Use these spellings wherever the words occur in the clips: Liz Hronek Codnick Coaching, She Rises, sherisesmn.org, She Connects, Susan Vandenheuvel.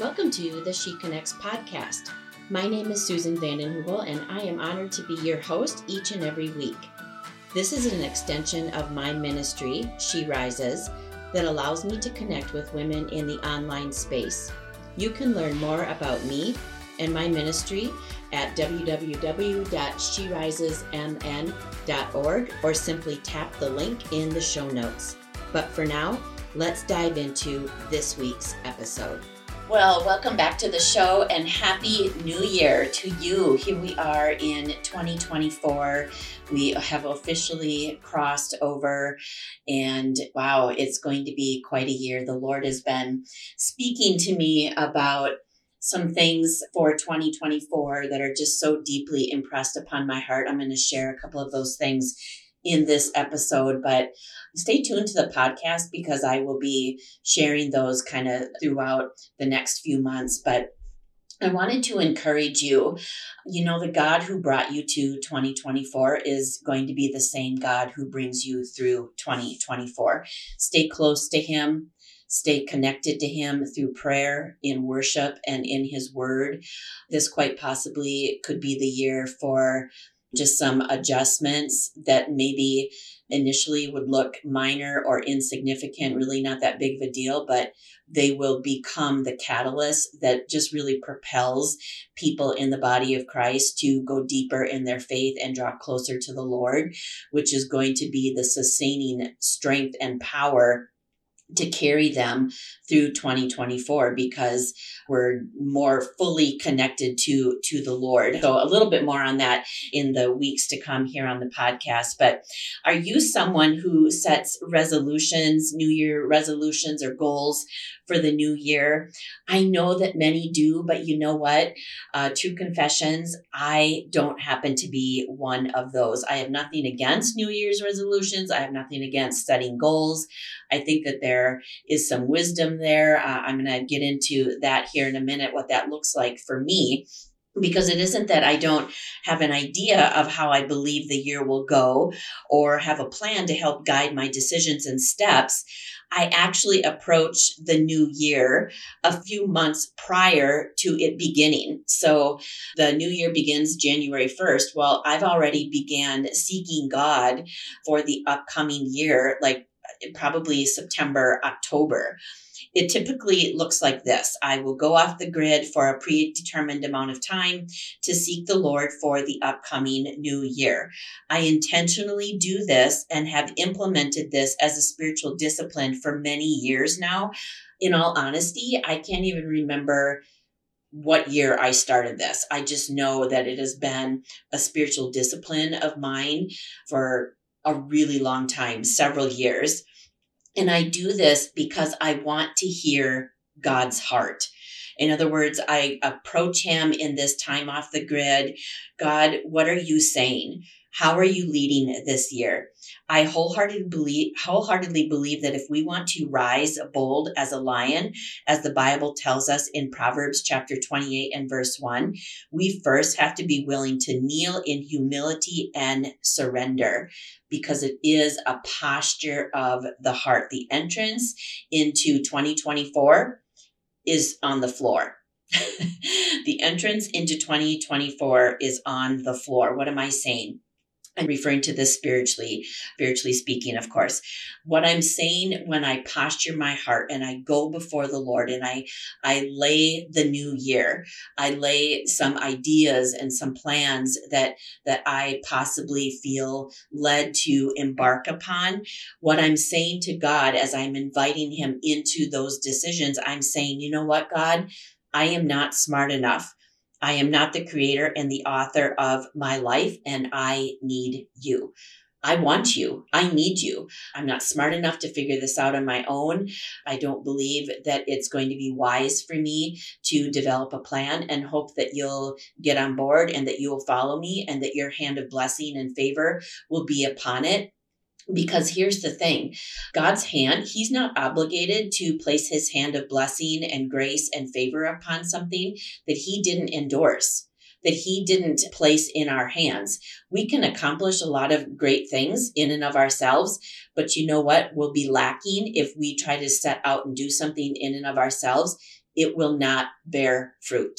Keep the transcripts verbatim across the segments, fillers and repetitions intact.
Welcome to the She Connects podcast. My name is Susan Vandenheuvel, and I am honored to be your host each and every week. This is an extension of my ministry, She Rises, that allows me to connect with women in the online space. You can learn more about me and my ministry at w w w dot she rises m n dot org or simply tap the link in the show notes. But for now, let's dive into this week's episode. Well, welcome back to the show and Happy New Year to you. Here we are in twenty twenty-four. We have officially crossed over, and wow, it's going to be quite a year. The Lord has been speaking to me about some things for twenty twenty-four that are just so deeply impressed upon my heart. I'm going to share a couple of those things in this episode, but stay tuned to the podcast because I will be sharing those kind of throughout the next few months. But I wanted to encourage you, you know, the God who brought you to twenty twenty-four is going to be the same God who brings you through twenty twenty-four. Stay close to Him. Stay connected to Him through prayer, in worship, and in His Word. This quite possibly could be the year for just some adjustments that maybe initially would look minor or insignificant, really not that big of a deal, but they will become the catalyst that just really propels people in the body of Christ to go deeper in their faith and draw closer to the Lord, which is going to be the sustaining strength and power to carry them through twenty twenty-four, because we're more fully connected to, to the Lord. So a little bit more on that in the weeks to come here on the podcast. But are you someone who sets resolutions, New Year resolutions or goals for the new year? I know that many do, but you know what? Uh, true confessions, I don't happen to be one of those. I have nothing against New Year's resolutions. I have nothing against setting goals. I think that there There is some wisdom there. Uh, I'm going to get into that here in a minute, what that looks like for me, because it isn't that I don't have an idea of how I believe the year will go or have a plan to help guide my decisions and steps. I actually approach the new year a few months prior to it beginning. So the new year begins January first. Well, I've already began seeking God for the upcoming year, like probably September, October. It typically looks like this. I will go off the grid for a predetermined amount of time to seek the Lord for the upcoming new year. I intentionally do this and have implemented this as a spiritual discipline for many years now. In all honesty, I can't even remember what year I started this. I just know that it has been a spiritual discipline of mine for a really long time, several years. And I do this because I want to hear God's heart. In other words, I approach Him in this time off the grid. God, what are you saying? How are you leading this year? I wholeheartedly believe, wholeheartedly believe that if we want to rise bold as a lion, as the Bible tells us in Proverbs chapter twenty-eight and verse one, we first have to be willing to kneel in humility and surrender, because it is a posture of the heart. The entrance into twenty twenty-four is on the floor. The entrance into twenty twenty-four is on the floor. What am I saying? I'm referring to this spiritually, spiritually speaking, of course. What I'm saying when I posture my heart and I go before the Lord and I, I lay the new year, I lay some ideas and some plans that, that I possibly feel led to embark upon. What I'm saying to God as I'm inviting Him into those decisions, I'm saying, you know what, God, I am not smart enough. I am not the creator and the author of my life, and I need you. I want you. I need you. I'm not smart enough to figure this out on my own. I don't believe that it's going to be wise for me to develop a plan and hope that you'll get on board and that you will follow me and that your hand of blessing and favor will be upon it. Because here's the thing, God's hand, He's not obligated to place His hand of blessing and grace and favor upon something that He didn't endorse, that He didn't place in our hands. We can accomplish a lot of great things in and of ourselves, but you know what? We'll be lacking if we try to set out and do something in and of ourselves it will not bear fruit.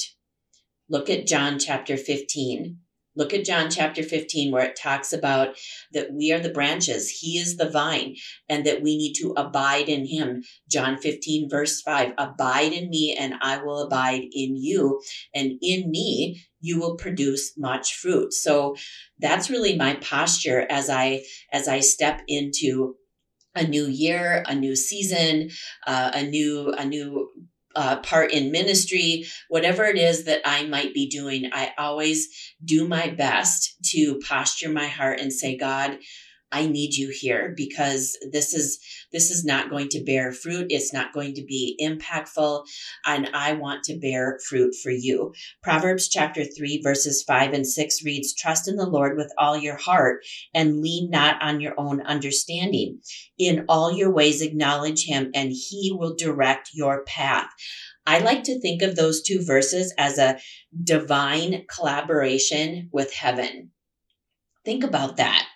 Look at John chapter fifteen. Look at John chapter fifteen, where it talks about that we are the branches. He is the vine, and that we need to abide in him. John fifteen, verse five, abide in me and I will abide in you, and in me you will produce much fruit. So that's really my posture as I, as I step into a new year, a new season, uh, a new, a new Uh, part in ministry, whatever it is that I might be doing, I always do my best to posture my heart and say, God, I need you here, because this is, this is not going to bear fruit. It's not going to be impactful. And I want to bear fruit for you. Proverbs chapter three, verses five and six reads, trust in the Lord with all your heart and lean not on your own understanding. In all your ways, acknowledge him and he will direct your path. I like to think of those two verses as a divine collaboration with heaven. Think about that.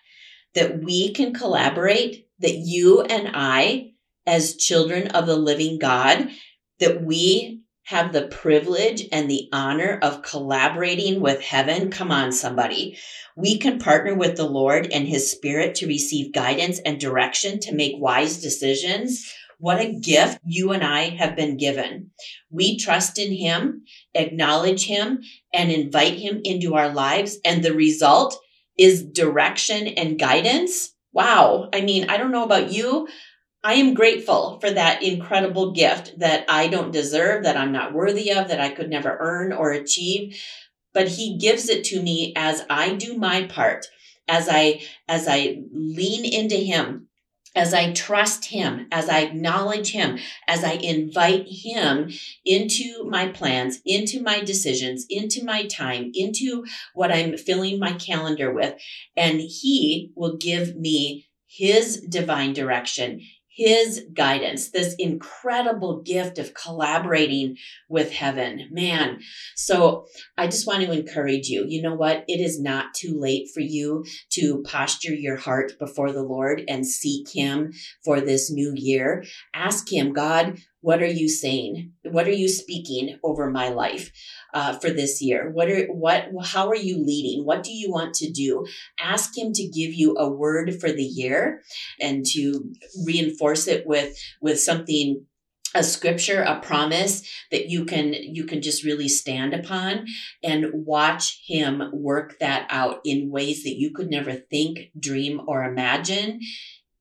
That we can collaborate, that you and I, as children of the living God, that we have the privilege and the honor of collaborating with heaven. Come on, somebody. We can partner with the Lord and his spirit to receive guidance and direction to make wise decisions. What a gift you and I have been given. We trust in him, acknowledge him, and invite him into our lives. And the result is direction and guidance. Wow. I mean, I don't know about you. I am grateful for that incredible gift that I don't deserve, that I'm not worthy of, that I could never earn or achieve. But he gives it to me as I do my part, as I, as I lean into him, as I trust him, as I acknowledge him, as I invite him into my plans, into my decisions, into my time, into what I'm filling my calendar with. And he will give me his divine direction, his guidance, this incredible gift of collaborating with heaven, man. So I just want to encourage you. You know what? It is not too late for you to posture your heart before the Lord and seek him for this new year. Ask him, God, what are you saying? What are you speaking over my life uh, for this year? What are, what, how are you leading? What do you want to do? Ask him to give you a word for the year and to reinforce it with, with something, a scripture, a promise that you can, you can just really stand upon, and watch him work that out in ways that you could never think, dream, or imagine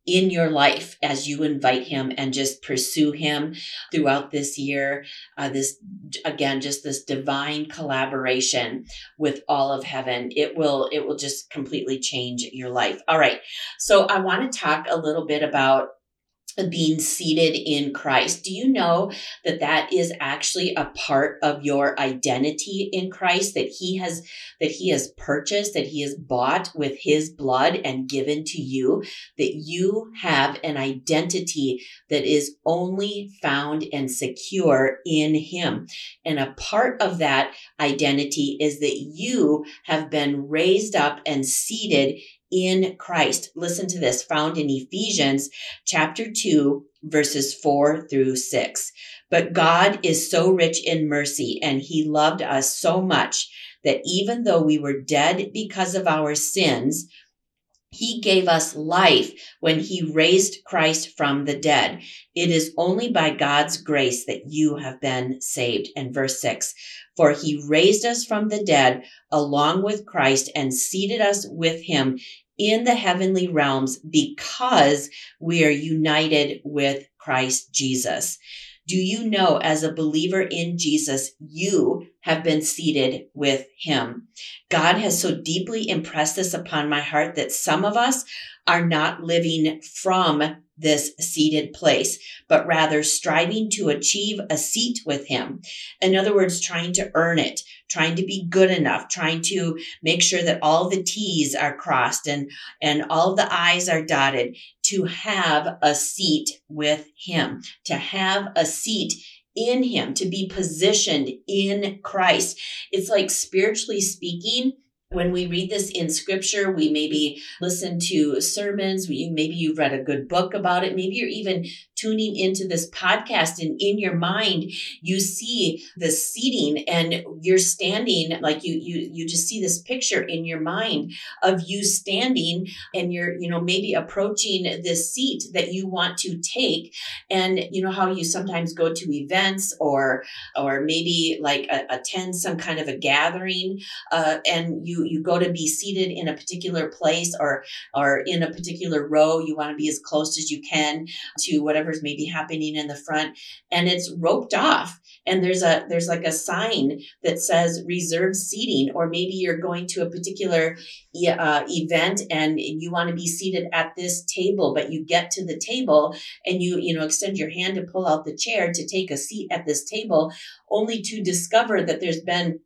in your life as you invite him and just pursue him throughout this year. Uh, this, again, just this divine collaboration with all of heaven. It will, it will just completely change your life. All right. So I want to talk a little bit about being seated in Christ. Do you know that that is actually a part of your identity in Christ, that he has, that he has purchased, that he has bought with his blood and given to you, that you have an identity that is only found and secure in him. And a part of that identity is that you have been raised up and seated in Christ. Listen to this, found in Ephesians chapter two, verses four through six. But God is so rich in mercy, and he loved us so much that even though we were dead because of our sins, he gave us life when he raised Christ from the dead. It is only by God's grace that you have been saved. And verse six, for he raised us from the dead along with Christ and seated us with him in the heavenly realms, because we are united with Christ Jesus. Do you know, as a believer in Jesus, you have been seated with him? God has so deeply impressed this upon my heart that some of us are not living from this seated place, but rather striving to achieve a seat with him. In other words, trying to earn it, trying to be good enough, trying to make sure that all the T's are crossed and, and all the I's are dotted to have a seat with him, to have a seat in him, to be positioned in Christ. It's like, spiritually speaking, When we read this in scripture, we maybe listen to sermons, we, maybe you've read a good book about it, maybe you're even tuning into this podcast, and in your mind, you see the seating and you're standing, like you you you just see this picture in your mind of you standing and you're, you know, maybe approaching this seat that you want to take. And you know how you sometimes go to events or or maybe like a, attend some kind of a gathering uh, and you You go to be seated in a particular place or or in a particular row. You want to be as close as you can to whatever's maybe happening in the front, and it's roped off. And there's a there's like a sign that says reserved seating, or maybe you're going to a particular uh, event and you want to be seated at this table, but you get to the table and you you know extend your hand to pull out the chair to take a seat at this table, only to discover that there's been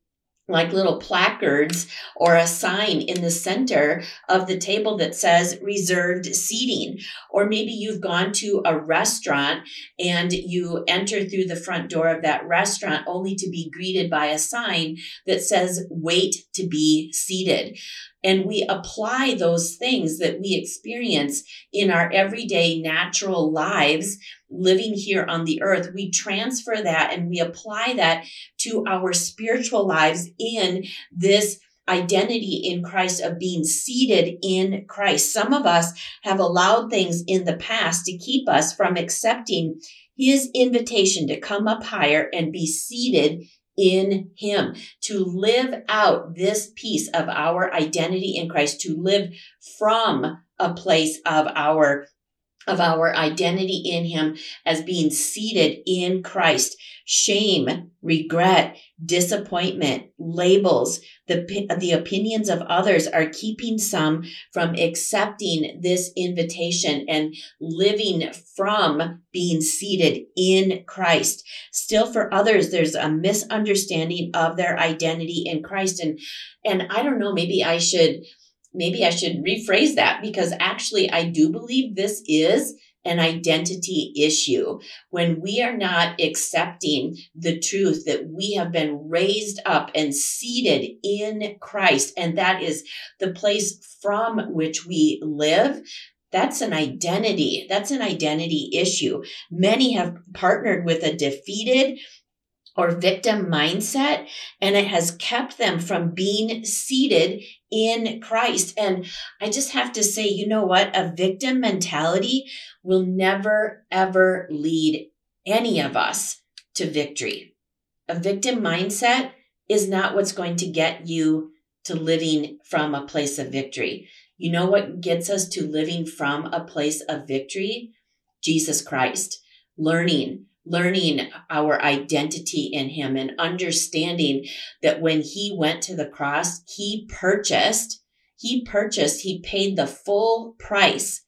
like little placards or a sign in the center of the table that says reserved seating. Or maybe you've gone to a restaurant and you enter through the front door of that restaurant only to be greeted by a sign that says wait to be seated. And we apply those things that we experience in our everyday natural lives living here on the earth. We transfer that and we apply that to our spiritual lives in this identity in Christ of being seated in Christ. Some of us have allowed things in the past to keep us from accepting his invitation to come up higher and be seated in him, to live out this piece of our identity in Christ, to live from a place of our of our identity in him as being seated in Christ. Shame, regret, disappointment, labels, the, the opinions of others are keeping some from accepting this invitation and living from being seated in Christ. Still for others, there's a misunderstanding of their identity in Christ. And, and I don't know, maybe I should Maybe I should rephrase that, because actually I do believe this is an identity issue. When we are not accepting the truth that we have been raised up and seated in Christ, and that is the place from which we live, that's an identity. That's an identity issue. Many have partnered with a defeated or victim mindset, and it has kept them from being seated in Christ. And I just have to say, you know what? A victim mentality will never, ever lead any of us to victory. A victim mindset is not what's going to get you to living from a place of victory. You know what gets us to living from a place of victory? Jesus Christ, learning Learning our identity in him and understanding that when he went to the cross, he purchased, he purchased, he paid the full price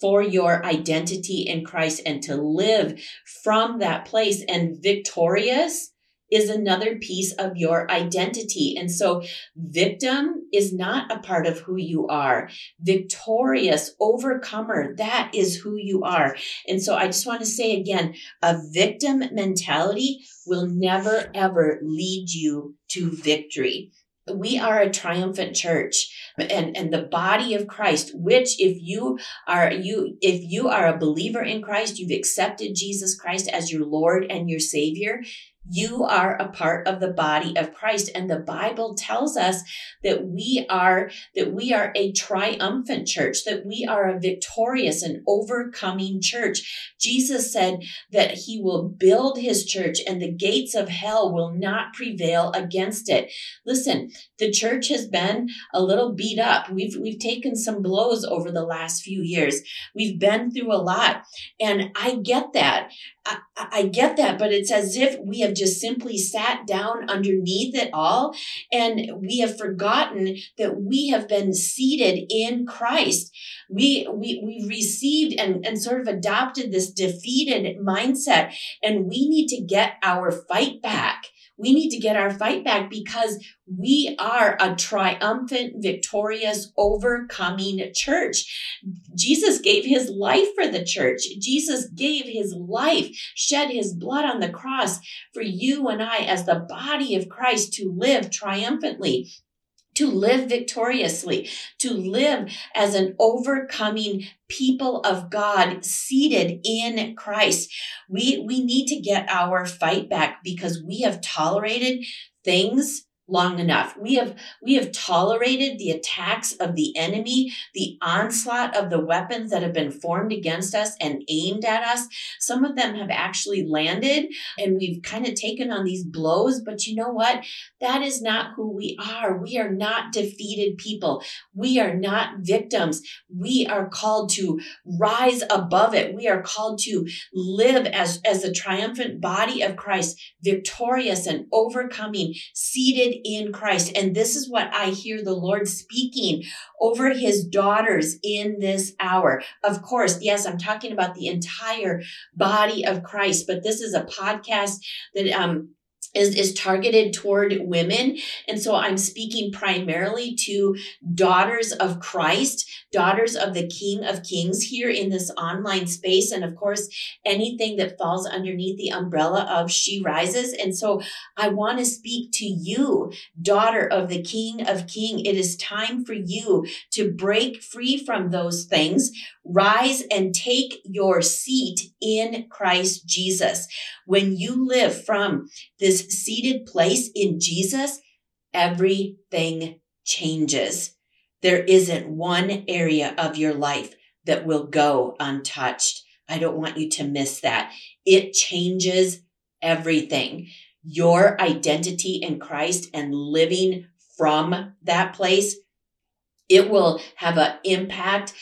for your identity in Christ, and to live from that place and victorious is another piece of your identity. And so victim is not a part of who you are. Victorious, overcomer, that is who you are. And so I just want to say again, a victim mentality will never, ever lead you to victory. We are a triumphant church and, and the body of Christ, which if you are you if you are a believer in Christ, you've accepted Jesus Christ as your Lord and your Savior, you are a part of the body of Christ. And the Bible tells us that we are, that we are a triumphant church, that we are a victorious and overcoming church. Jesus said that he will build his church and the gates of hell will not prevail against it. Listen, the church has been a little beat up. We've, we've taken some blows over the last few years. We've been through a lot. And I get that. I, I get that, but it's as if we have just simply sat down underneath it all, and we have forgotten that we have been seated in Christ. We we we received and, and sort of adopted this defeated mindset, and we need to get our fight back. We need to get our fight back, because we are a triumphant, victorious, overcoming church. Jesus gave his life for the church. Jesus gave his life, shed his blood on the cross for you and I as the body of Christ to live triumphantly, to live victoriously, to live as an overcoming people of God seated in Christ. We, we need to get our fight back because we have tolerated things long enough. We have, we have tolerated the attacks of the enemy, the onslaught of the weapons that have been formed against us and aimed at us. Some of them have actually landed and we've kind of taken on these blows, but you know what? That is not who we are. We are not defeated people. We are not victims. We are called to rise above it. We are called to live as, as the triumphant body of Christ, victorious and overcoming, seated in Christ. And this is what I hear the Lord speaking over his daughters in this hour. Of course, yes, I'm talking about the entire body of Christ, but this is a podcast that um is, is targeted toward women. And so I'm speaking primarily to daughters of Christ, daughters of the King of Kings here in this online space. And of course, anything that falls underneath the umbrella of She Rises. And so I want to speak to you, daughter of the King of Kings. It is time for you to break free from those things, rise and take your seat in Christ Jesus. When you live from this seated place in Jesus, everything changes. There isn't one area of your life that will go untouched. I don't want you to miss that. It changes everything. Your identity in Christ and living from that place, it will have an impact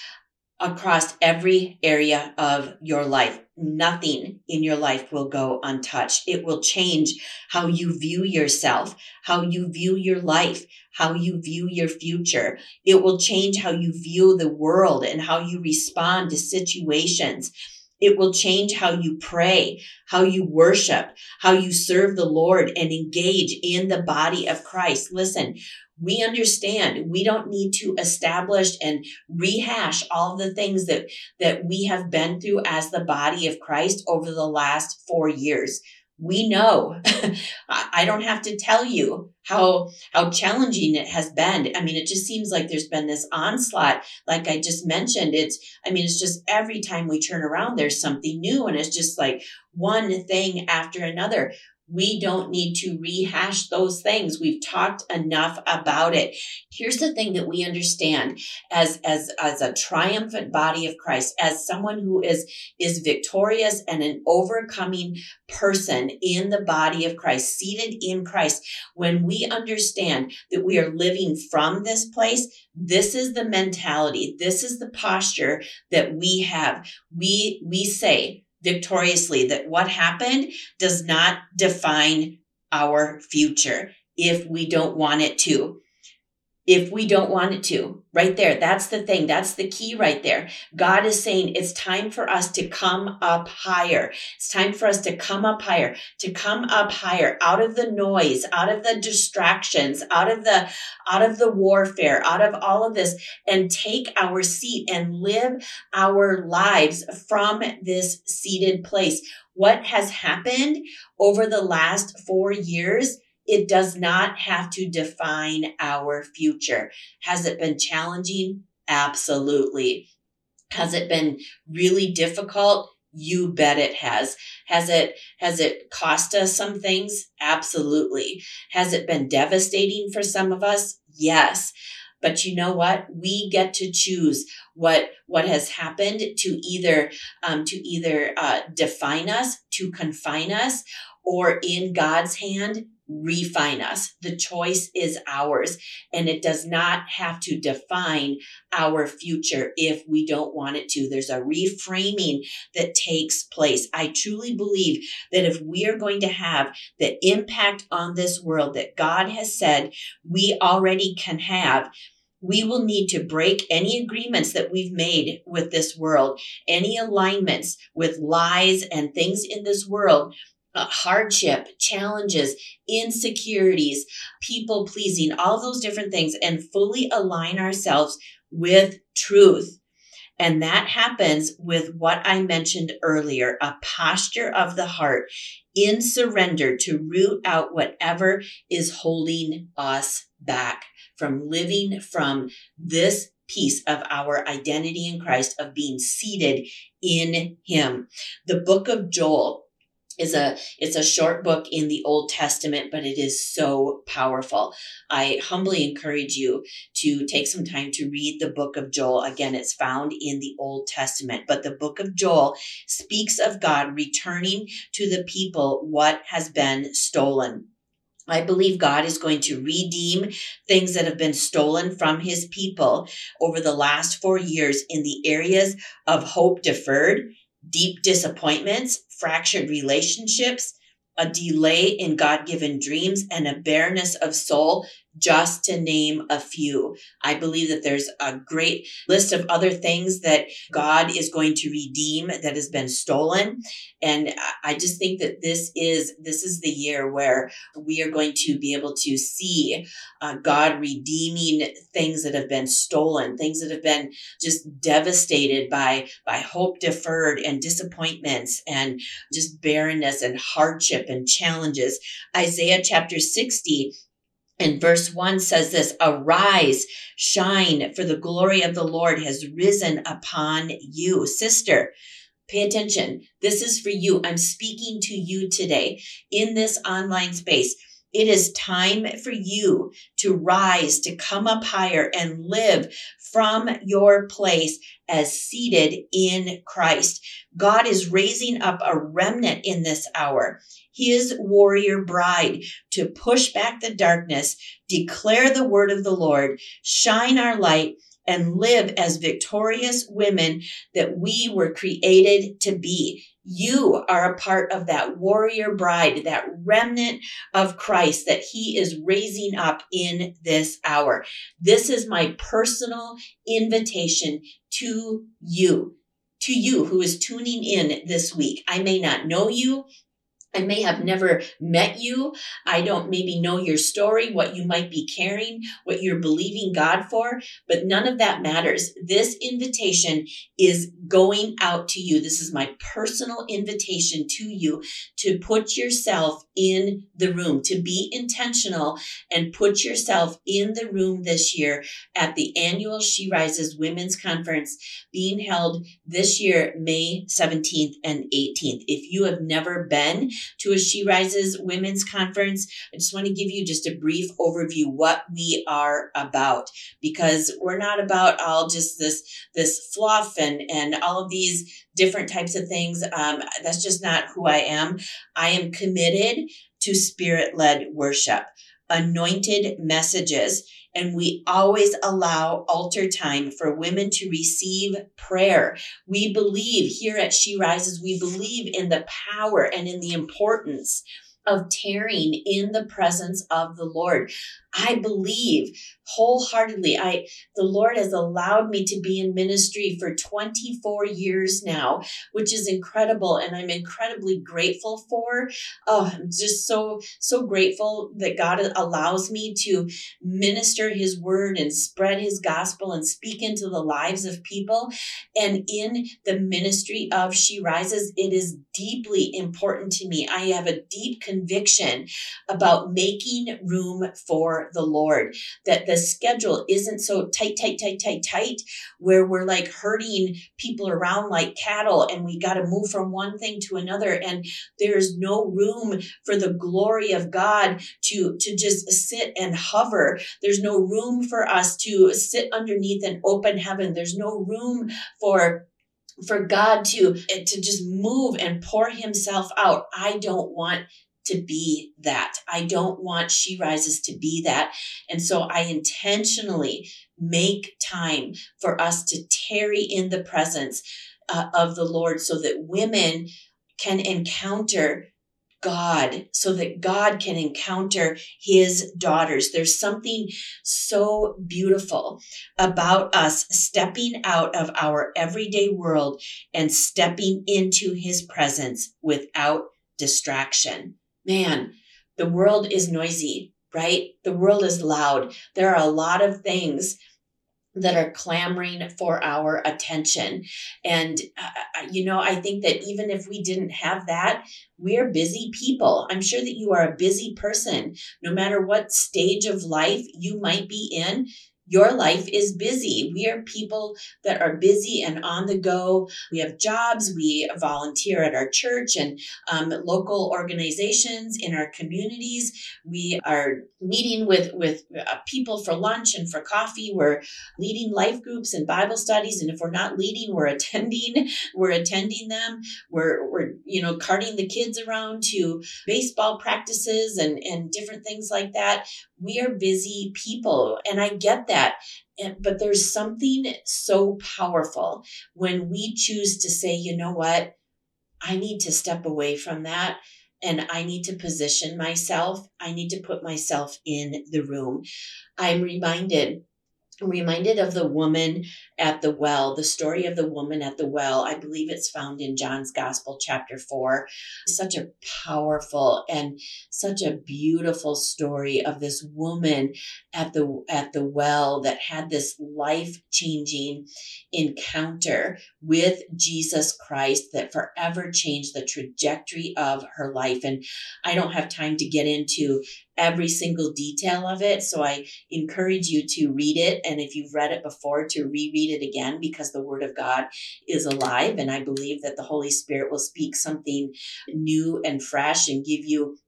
across every area of your life. Nothing in your life will go untouched. It will change how you view yourself, how you view your life, how you view your future. It will change how you view the world and how you respond to situations. It will change how you pray, how you worship, how you serve the Lord and engage in the body of Christ. Listen, we understand we don't need to establish and rehash all the things that, that we have been through as the body of Christ over the last four years. We know. I don't have to tell you how, how challenging it has been. I mean, it just seems like there's been this onslaught. Like I just mentioned, it's, I mean, it's just every time we turn around, there's something new and it's just like one thing after another. We don't need to rehash those things. We've talked enough about it. Here's the thing that we understand as, as, as a triumphant body of Christ, as someone who is, is victorious and an overcoming person in the body of Christ, seated in Christ. When we understand that we are living from this place, this is the mentality. This is the posture that we have. We, we say, victoriously, that what happened does not define our future if we don't want it to. If we don't want it to, right there, that's the thing. That's the key right there. God is saying it's time for us to come up higher. It's time for us to come up higher, to come up higher out of the noise, out of the distractions, out of the, out of the warfare, out of all of this, and take our seat and live our lives from this seated place. What has happened over the last four years? It does not have to define our future. Has it been challenging? Absolutely. Has it been really difficult? You bet it has. Has it, has it cost us some things? Absolutely. Has it been devastating for some of us? Yes. But you know what? We get to choose what, what has happened to either, um, to either, uh, define us, to confine us, or in God's hand, refine us. The choice is ours, and it does not have to define our future if we don't want it to. There's a reframing that takes place. I truly believe that if we are going to have the impact on this world that God has said we already can have, we will need to break any agreements that we've made with this world, any alignments with lies and things in this world. Uh, hardship, challenges, insecurities, people pleasing, all those different things, and fully align ourselves with truth. And that happens with what I mentioned earlier, a posture of the heart in surrender to root out whatever is holding us back from living from this piece of our identity in Christ, of being seated in Him. The book of Joel is a, it's a short book in the Old Testament, but it is so powerful. I humbly encourage you to take some time to read the book of Joel. Again, it's found in the Old Testament, but the book of Joel speaks of God returning to the people what has been stolen. I believe God is going to redeem things that have been stolen from His people over the last four years in the areas of hope deferred, deep disappointments, fractured relationships, a delay in God-given dreams, and a bareness of soul, just to name a few. I believe that there's a great list of other things that God is going to redeem that has been stolen. And I just think that this is, this is the year where we are going to be able to see uh, God redeeming things that have been stolen, things that have been just devastated by, by hope deferred and disappointments and just barrenness and hardship and challenges. Isaiah chapter sixty and verse one says this: "Arise, shine, for the glory of the Lord has risen upon you." Sister, pay attention. This is for you. I'm speaking to you today in this online space. It is time for you to rise, to come up higher and live from your place as seated in Christ. God is raising up a remnant in this hour, His warrior bride, to push back the darkness, declare the word of the Lord, shine our light, and live as victorious women that we were created to be. You are a part of that warrior bride, that remnant of Christ that He is raising up in this hour. This is my personal invitation to you, to you who is tuning in this week. I may not know you. I may have never met you. I don't maybe know your story, what you might be carrying, what you're believing God for, but none of that matters. This invitation is going out to you. This is my personal invitation to you to put yourself in the room, to be intentional and put yourself in the room this year at the annual She Rises Women's Conference being held this year, May seventeenth and eighteenth. If you have never been to a She Rises Women's Conference, I just want to give you just a brief overview what we are about, because we're not about all just this, this fluff and, and all of these different types of things. Um, that's just not who I am. I am committed to spirit-led worship, anointed messages, and we always allow altar time for women to receive prayer. We believe here at She Rises, we believe in the power and in the importance of tarrying in the presence of the Lord. I believe wholeheartedly. I, the Lord has allowed me to be in ministry for twenty-four years now, which is incredible. And I'm incredibly grateful for. Oh, I'm just so, so grateful that God allows me to minister His word and spread His gospel and speak into the lives of people. And in the ministry of She Rises, it is deeply important to me. I have a deep conviction about making room for the Lord, that the schedule isn't so tight, tight, tight, tight, tight, where we're like herding people around like cattle and we got to move from one thing to another. And there's no room for the glory of God to, to just sit and hover. There's no room for us to sit underneath an open heaven. There's no room for for God to, to just move and pour Himself out. I don't want to be that. I don't want She Rises to be that. And so I intentionally make time for us to tarry in the presence uh, of the Lord so that women can encounter God, so that God can encounter His daughters. There's something so beautiful about us stepping out of our everyday world and stepping into His presence without distraction. Man, the world is noisy, right? The world is loud. There are a lot of things that are clamoring for our attention. And, uh, you know, I think that even if we didn't have that, we're busy people. I'm sure that you are a busy person. No matter what stage of life you might be in, your life is busy. We are people that are busy and on the go. We have jobs. We volunteer at our church and um, local organizations in our communities. We are meeting with, with uh, people for lunch and for coffee. We're leading life groups and Bible studies. And if we're not leading, we're attending. We're attending them. We're, we're you know, carting the kids around to baseball practices and, and different things like that. We are busy people. And I get that. That. But there's something so powerful when we choose to say, you know what, I need to step away from that. And I need to position myself. I need to put myself in the room. I'm reminded reminded of the woman at the well, the story of the woman at the well. I believe it's found in John's Gospel, chapter four. Such a powerful and such a beautiful story of this woman at the at the well that had this life-changing encounter with Jesus Christ that forever changed the trajectory of her life. And I don't have time to get into every single detail of it. So I encourage you to read it. And if you've read it before, to reread it again, because the Word of God is alive. And I believe that the Holy Spirit will speak something new and fresh and give you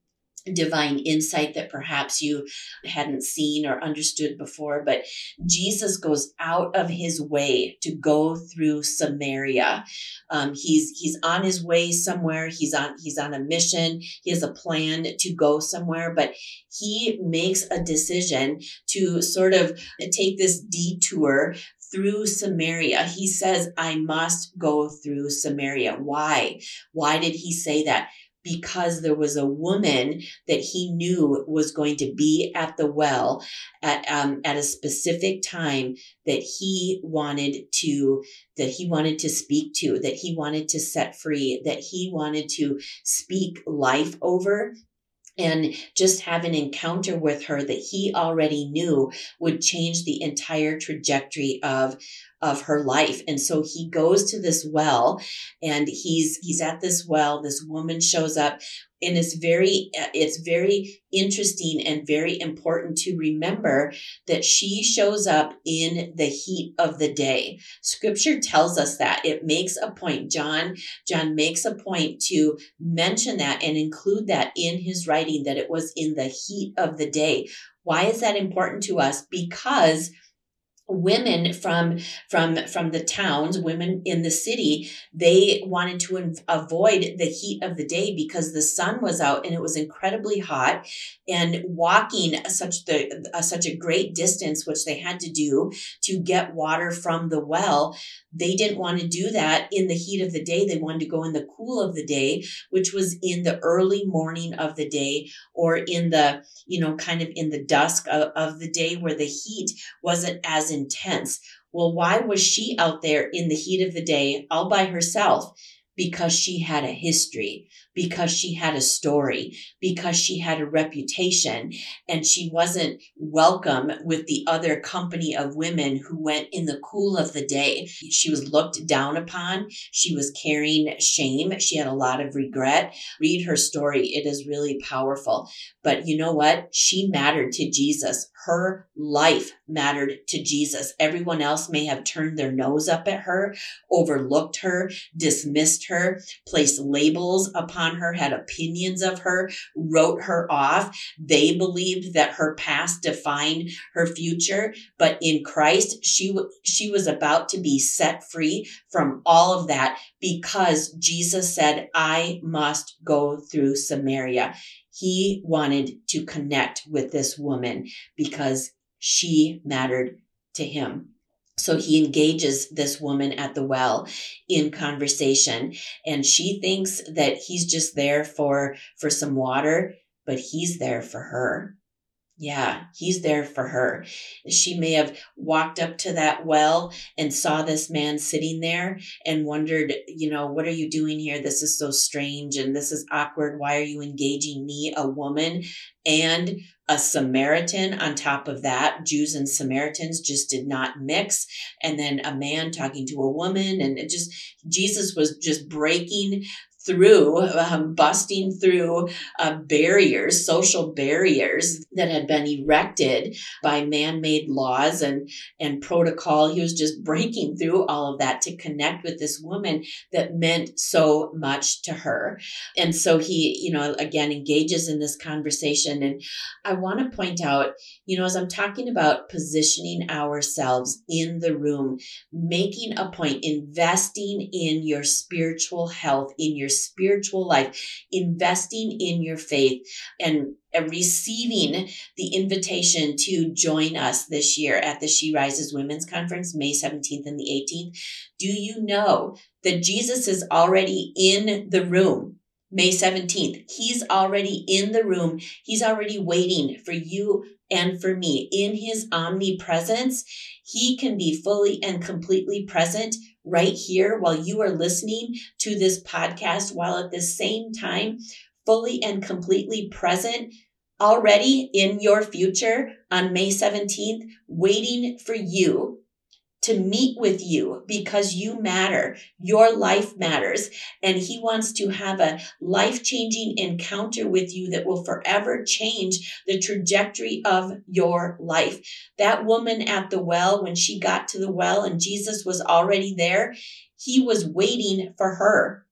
divine insight that perhaps you hadn't seen or understood before. But Jesus goes out of his way to go through Samaria. Um, he's he's on his way somewhere. He's on he's on a mission. He has a plan to go somewhere, but he makes a decision to sort of take this detour through Samaria. He says, "I must go through Samaria." Why? Why did he say that? Because there was a woman that he knew was going to be at the well at um, at a specific time that he wanted to that he wanted to speak to, that he wanted to set free, that he wanted to speak life over. And just have an encounter with her that he already knew would change the entire trajectory of, of her life. And so he goes to this well, and he's, he's at this well. This woman shows up, and it's very, it's very interesting and very important to remember that she shows up in the heat of the day. Scripture tells us that. It makes a point. John, John makes a point to mention that and include that in his writing, that it was in the heat of the day. Why is that important to us? Because women from, from, from the towns, women in the city, they wanted to inv- avoid the heat of the day because the sun was out and it was incredibly hot, and walking such the, uh, such a great distance, which they had to do to get water from the well. They didn't want to do that in the heat of the day. They wanted to go in the cool of the day, which was in the early morning of the day, or in the, you know, kind of in the dusk of, of the day where the heat wasn't as intense. Well, why was she out there in the heat of the day all by herself? Because she had a history, because she had a story, because she had a reputation, and she wasn't welcome with the other company of women who went in the cool of the day. She was looked down upon. She was carrying shame. She had a lot of regret. Read her story. It is really powerful. But you know what? She mattered to Jesus. Her life mattered to Jesus. Everyone else may have turned their nose up at her, overlooked her, dismissed her, placed labels upon her, had opinions of her, wrote her off. They believed that her past defined her future, but in Christ, she, w- she was about to be set free from all of that because Jesus said, "I must go through Samaria." He wanted to connect with this woman because she mattered to him. So he engages this woman at the well in conversation, and she thinks that he's just there for, for some water, but he's there for her. Yeah, he's there for her. She may have walked up to that well and saw this man sitting there and wondered, you know, what are you doing here? This is so strange, and this is awkward. Why are you engaging me, a woman? And a Samaritan on top of that. Jews and Samaritans just did not mix. And then a man talking to a woman, and it just, Jesus was just breaking through, um, busting through uh, barriers, social barriers that had been erected by man-made laws and, and protocol. He was just breaking through all of that to connect with this woman that meant so much to her. And so he, you know, again, engages in this conversation. And I want to point out, you know, as I'm talking about positioning ourselves in the room, making a point, investing in your spiritual health, in your spiritual life, investing in your faith, and receiving the invitation to join us this year at the She Rises Women's Conference, May seventeenth and the eighteenth. Do you know that Jesus is already in the room? May seventeenth. He's already in the room. He's already waiting for you and for me. In his omnipresence, he can be fully and completely present right here while you are listening to this podcast, while at the same time, fully and completely present already in your future on May seventeenth, waiting for you to meet with you, because you matter. Your life matters. And he wants to have a life-changing encounter with you that will forever change the trajectory of your life. That woman at the well, when she got to the well and Jesus was already there, he was waiting for her.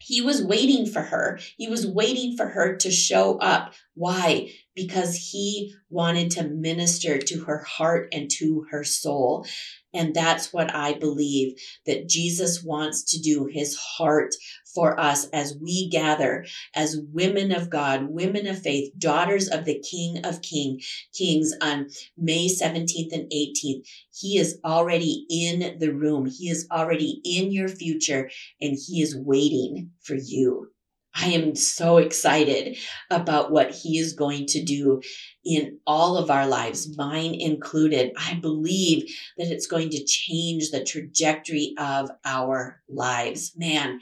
He was waiting for her. He was waiting for her to show up. Why? Because he wanted to minister to her heart and to her soul. And that's what I believe that Jesus wants to do, his heart for us as we gather as women of God, women of faith, daughters of the King of King, Kings on May seventeenth and eighteenth. He is already in the room. He is already in your future, and he is waiting for you. I am so excited about what he is going to do in all of our lives, mine included. I believe that it's going to change the trajectory of our lives. Man,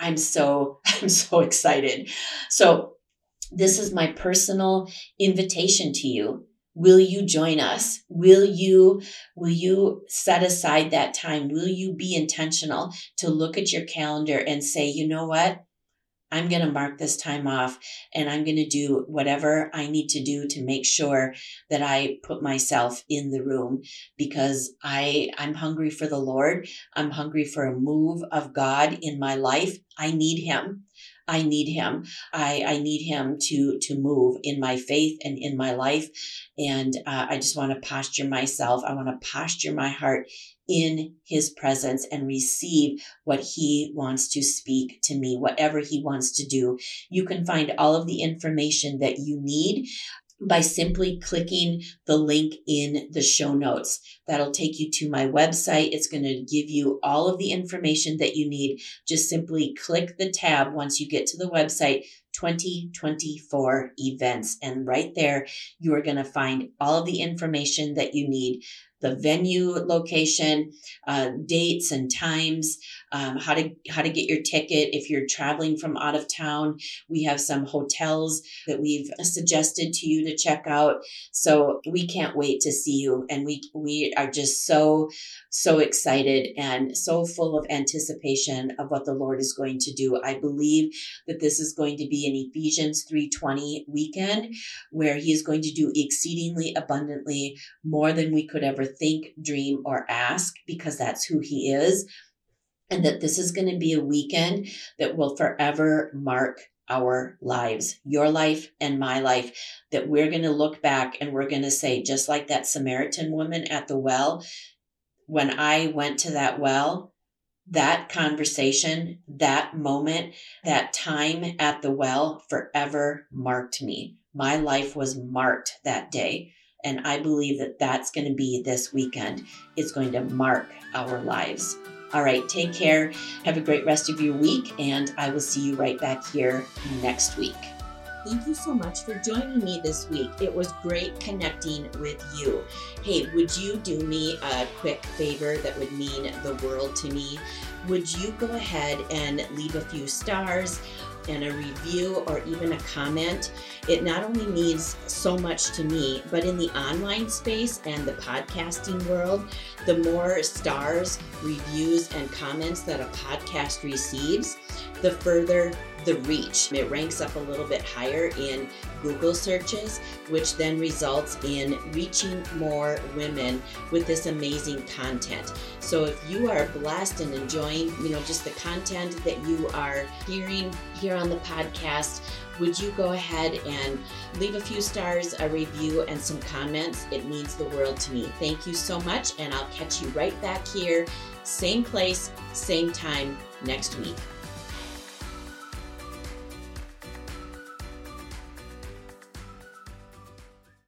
I'm so, I'm so excited. So this is my personal invitation to you. Will you join us? Will you, will you set aside that time? Will you be intentional to look at your calendar and say, you know what? I'm going to mark this time off, and I'm going to do whatever I need to do to make sure that I put myself in the room, because I, I'm hungry for the Lord. I'm hungry for a move of God in my life. I need him. I need him. I, I need him to, to move in my faith and in my life. And uh, I just want to posture myself. I want to posture my heart in his presence and receive what he wants to speak to me, whatever he wants to do. You can find all of the information that you need by simply clicking the link in the show notes. That'll take you to my website. It's going to give you all of the information that you need. Just simply click the tab once you get to the website, twenty twenty-four events. And right there, you are going to find all of the information that you need. The venue, location, uh, dates and times, um, how to how to get your ticket if you're traveling from out of town. We have some hotels that we've suggested to you to check out. So we can't wait to see you, and we we are just so so excited and so full of anticipation of what the Lord is going to do. I believe that this is going to be an Ephesians three twenty weekend, where He is going to do exceedingly abundantly more than we could ever think, dream, or ask, because that's who he is. And that this is going to be a weekend that will forever mark our lives, your life and my life, that we're going to look back and we're going to say, just like that Samaritan woman at the well, when I went to that well, that conversation, that moment, that time at the well forever marked me. My life was marked that day. And I believe that that's going to be this weekend. It's going to mark our lives. All right, take care. Have a great rest of your week, and I will see you right back here next week. Thank you so much for joining me this week. It was great connecting with you. Hey, would you do me a quick favor that would mean the world to me? Would you go ahead and leave a few stars and a review or even a comment. It not only means so much to me, but in the online space and the podcasting world, the more stars, reviews, and comments that a podcast receives, the further the reach. It ranks up a little bit higher in Google searches, which then results in reaching more women with this amazing content. So if you are blessed and enjoying, you know, just the content that you are hearing here on the podcast, would you go ahead and leave a few stars, a review, and some comments? It means the world to me. Thank you so much, and I'll catch you right back here, same place, same time next week.